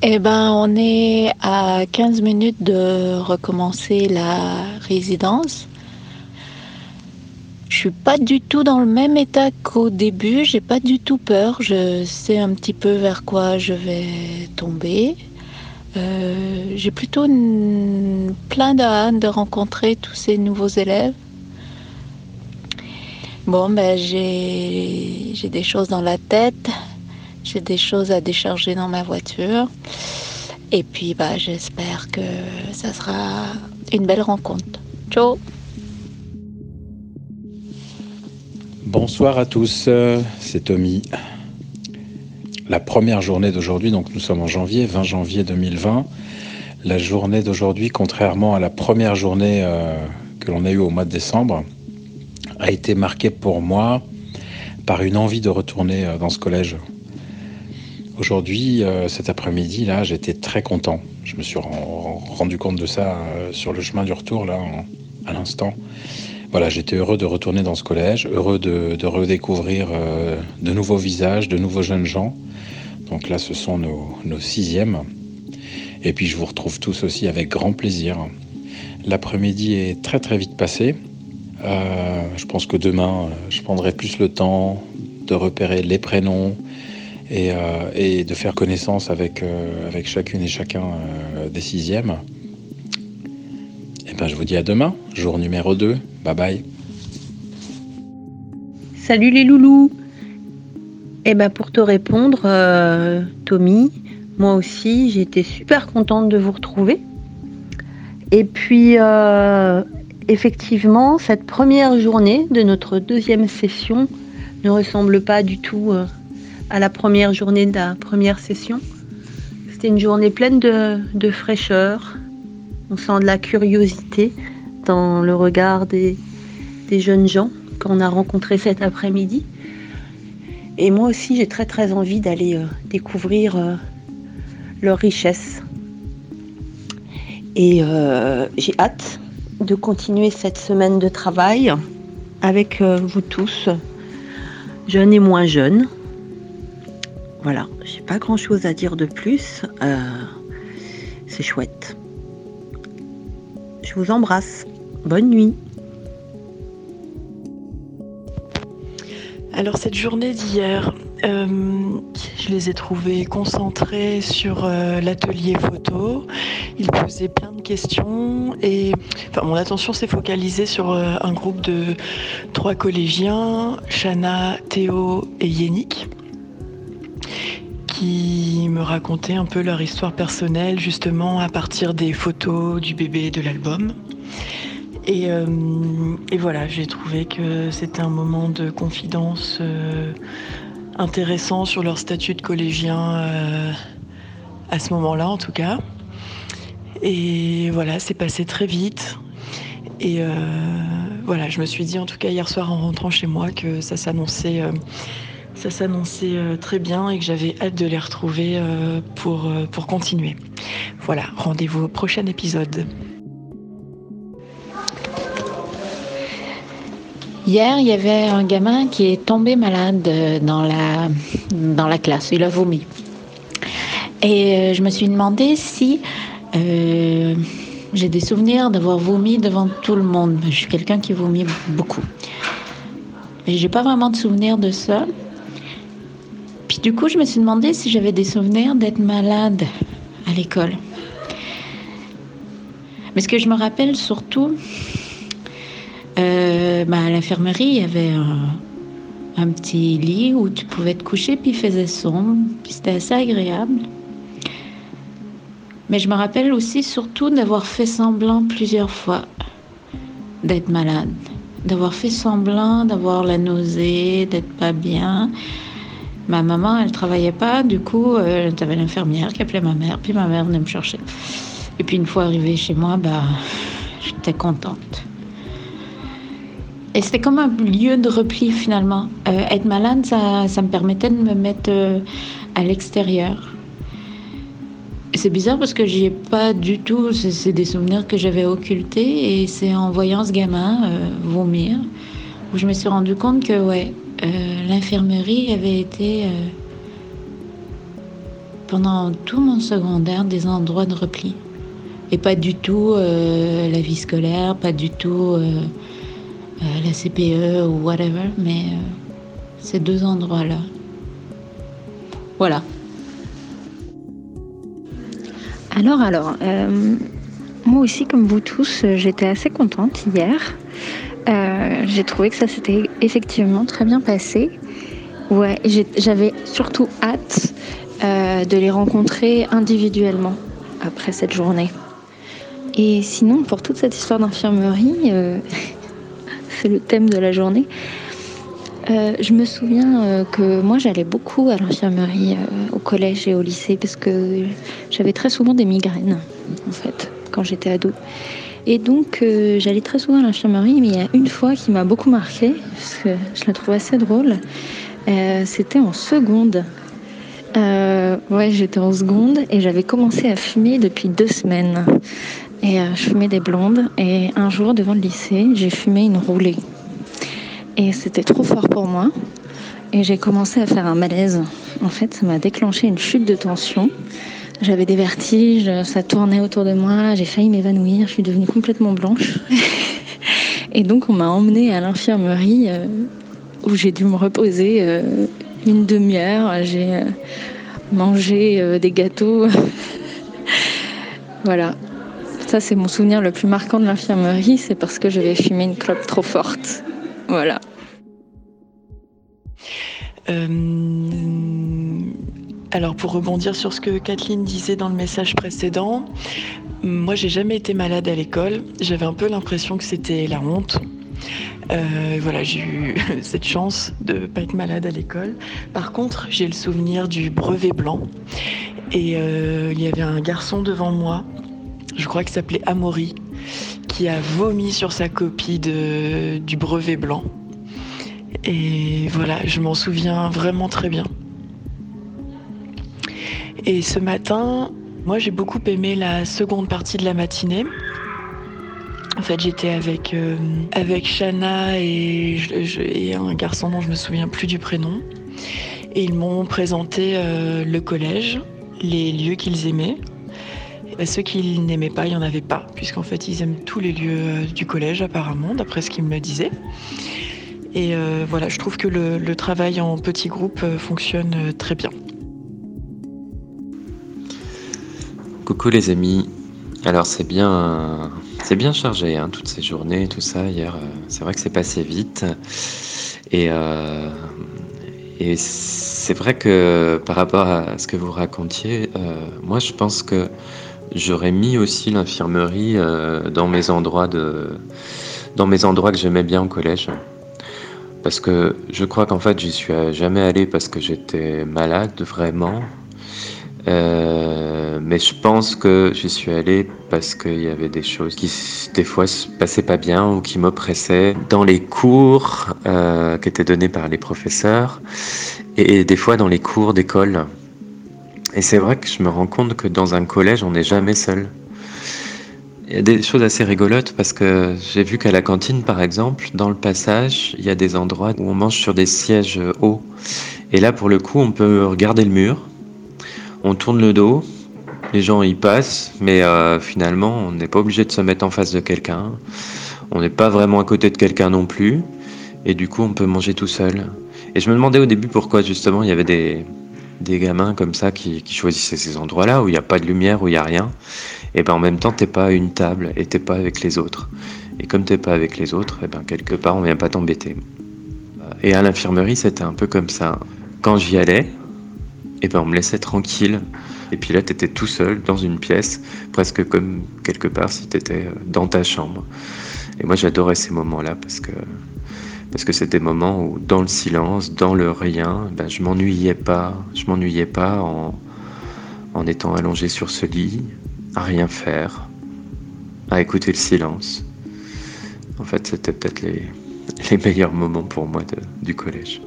Eh ben, on est à 15 minutes de recommencer la résidence. Je suis pas du tout dans le même état qu'au début, j'ai pas du tout peur, je sais un petit peu vers quoi je vais tomber. J'ai plutôt plein de hâte de rencontrer tous ces nouveaux élèves. Bon, ben, j'ai des choses dans la tête. J'ai des choses à décharger dans ma voiture. Et puis, bah, j'espère que ça sera une belle rencontre. Ciao! Bonsoir à tous, c'est Tommy. La première journée d'aujourd'hui, donc nous sommes en janvier, 20 janvier 2020. La journée d'aujourd'hui, contrairement à la première journée que l'on a eue au mois de décembre, a été marquée pour moi par une envie de retourner dans ce collège. Aujourd'hui, cet après-midi, là, j'étais très content. Je me suis rendu compte de ça sur le chemin du retour, là, à l'instant. Voilà, j'étais heureux de retourner dans ce collège, heureux de redécouvrir de nouveaux visages, de nouveaux jeunes gens. Donc là, ce sont nos sixièmes. Et puis, je vous retrouve tous aussi avec grand plaisir. L'après-midi est très, très vite passé. Je pense que demain, je prendrai plus le temps de repérer les prénoms, et de faire connaissance avec chacune et chacun des sixièmes. Et ben, je vous dis à demain, jour numéro 2. Bye bye. Salut les loulous. Et ben, pour te répondre, Tommy, moi aussi, j'étais super contente de vous retrouver. Et puis, effectivement, cette première journée de notre deuxième session ne ressemble pas du tout... à la première journée de la première session. C'était une journée pleine de fraîcheur. On sent de la curiosité dans le regard des jeunes gens qu'on a rencontrés cet après-midi. Et moi aussi, j'ai très très envie d'aller découvrir leur richesse. Et j'ai hâte de continuer cette semaine de travail avec vous tous, jeunes et moins jeunes. Voilà, j'ai pas grand chose à dire de plus, c'est chouette. Je vous embrasse, bonne nuit. Alors cette journée d'hier, je les ai trouvés concentrés sur l'atelier photo. Ils posaient plein de questions et enfin, mon attention s'est focalisée sur un groupe de 3 collégiens, Shana, Théo et Yannick, qui me racontaient un peu leur histoire personnelle, justement à partir des photos du bébé de l'album. Et voilà, j'ai trouvé que c'était un moment de confidence intéressant sur leur statut de collégien à ce moment-là, en tout cas. Et voilà, c'est passé très vite. Et voilà, je me suis dit, en tout cas hier soir en rentrant chez moi, que ça s'annonçait... très bien et que j'avais hâte de les retrouver pour continuer. Voilà, rendez-vous au prochain épisode. Hier, il y avait un gamin qui est tombé malade dans la classe. Il a vomi. Et je me suis demandé si... j'ai des souvenirs d'avoir vomi devant tout le monde. Je suis quelqu'un qui vomit beaucoup. Et j'ai pas vraiment de souvenirs de ça. Puis du coup, je me suis demandé si j'avais des souvenirs d'être malade à l'école. Mais ce que je me rappelle surtout, à l'infirmerie, il y avait un petit lit où tu pouvais te coucher, puis il faisait sombre, puis c'était assez agréable. Mais je me rappelle aussi surtout d'avoir fait semblant plusieurs fois d'être malade, d'avoir fait semblant, d'avoir la nausée, d'être pas bien. Ma maman, elle travaillait pas, du coup, t'avais l'infirmière qui appelait ma mère, puis ma mère venait me chercher. Et puis une fois arrivée chez moi, j'étais contente. Et c'était comme un lieu de repli finalement. Être malade, ça me permettait de me mettre à l'extérieur. Et c'est bizarre parce que j'y ai pas du tout, c'est des souvenirs que j'avais occultés, et c'est en voyant ce gamin vomir où je me suis rendu compte que l'infirmerie avait été pendant tout mon secondaire des endroits de repli. Et pas du tout la vie scolaire, pas du tout la CPE ou whatever, mais ces deux endroits-là. Voilà. Alors, moi aussi, comme vous tous, j'étais assez contente hier. J'ai trouvé que ça s'était effectivement très bien passé. Ouais, j'avais surtout hâte de les rencontrer individuellement après cette journée. Et sinon, pour toute cette histoire d'infirmerie, c'est le thème de la journée, je me souviens que moi j'allais beaucoup à l'infirmerie au collège et au lycée parce que j'avais très souvent des migraines en fait quand j'étais ado. Et donc j'allais très souvent à l'infirmerie, mais il y a une fois qui m'a beaucoup marquée, parce que je la trouve assez drôle, c'était en seconde. Ouais, j'étais en seconde et j'avais commencé à fumer depuis 2 semaines. Et je fumais des blondes. Et un jour, devant le lycée, j'ai fumé une roulée. Et c'était trop fort pour moi. Et j'ai commencé à faire un malaise. En fait, ça m'a déclenché une chute de tension. J'avais des vertiges, ça tournait autour de moi. J'ai failli m'évanouir. Je suis devenue complètement blanche. Et donc, on m'a emmenée à l'infirmerie où j'ai dû me reposer une demi-heure. J'ai mangé des gâteaux. Voilà. Ça, c'est mon souvenir le plus marquant de l'infirmerie, c'est parce que j'avais fumé une clope trop forte. Voilà. Alors, pour rebondir sur ce que Kathleen disait dans le message précédent, moi, j'ai jamais été malade à l'école. J'avais un peu l'impression que c'était la honte. Voilà, j'ai eu cette chance de pas être malade à l'école. Par contre, j'ai le souvenir du brevet blanc. Et il y avait un garçon devant moi, je crois qu'il s'appelait Amaury, qui a vomi sur sa copie du brevet blanc. Et voilà, je m'en souviens vraiment très bien. Et ce matin, moi j'ai beaucoup aimé la seconde partie de la matinée. En fait, j'étais avec Shana et un garçon dont je ne me souviens plus du prénom. Et ils m'ont présenté le collège, les lieux qu'ils aimaient. Ceux qu'ils n'aimaient pas, il n'y en avait pas, puisqu'en fait, ils aiment tous les lieux du collège, apparemment, d'après ce qu'ils me disaient. Et voilà, je trouve que le travail en petit groupe fonctionne très bien. Coucou les amis. Alors, c'est bien chargé, hein, toutes ces journées, tout ça. Hier, c'est vrai que c'est passé vite. Et c'est vrai que par rapport à ce que vous racontiez, moi, je pense que j'aurais mis aussi l'infirmerie dans mes endroits que j'aimais bien au collège. Parce que je crois qu'en fait, j'y suis jamais allé parce que j'étais malade, vraiment. Mais je pense que j'y suis allé parce qu'il y avait des choses qui, des fois, se passaient pas bien ou qui m'oppressaient dans les cours qui étaient donnés par les professeurs et des fois dans les cours d'école. Et c'est vrai que je me rends compte que dans un collège, on n'est jamais seul. Il y a des choses assez rigolotes parce que j'ai vu qu'à la cantine, par exemple, dans le passage, il y a des endroits où on mange sur des sièges hauts. Et là, pour le coup, on peut regarder le mur, on tourne le dos, les gens y passent, mais finalement, on n'est pas obligé de se mettre en face de quelqu'un. On n'est pas vraiment à côté de quelqu'un non plus. Et du coup, on peut manger tout seul. Et je me demandais au début pourquoi, justement, il y avait des gamins comme ça qui choisissaient ces endroits-là où il n'y a pas de lumière, où il n'y a rien. Et ben en même temps, t'es pas à une table et t'es pas avec les autres. Et comme t'es pas avec les autres, et ben quelque part, on vient pas t'embêter. Et à l'infirmerie, c'était un peu comme ça. Quand j'y allais, et ben on me laissait tranquille. Et puis là, t'étais tout seul dans une pièce, presque comme quelque part si t'étais dans ta chambre. Et moi, j'adorais ces moments-là parce que c'était des moments où, dans le silence, dans le rien, ben, je m'ennuyais pas en étant allongé sur ce lit, à rien faire, à écouter le silence. En fait, c'était peut-être les meilleurs moments pour moi du collège.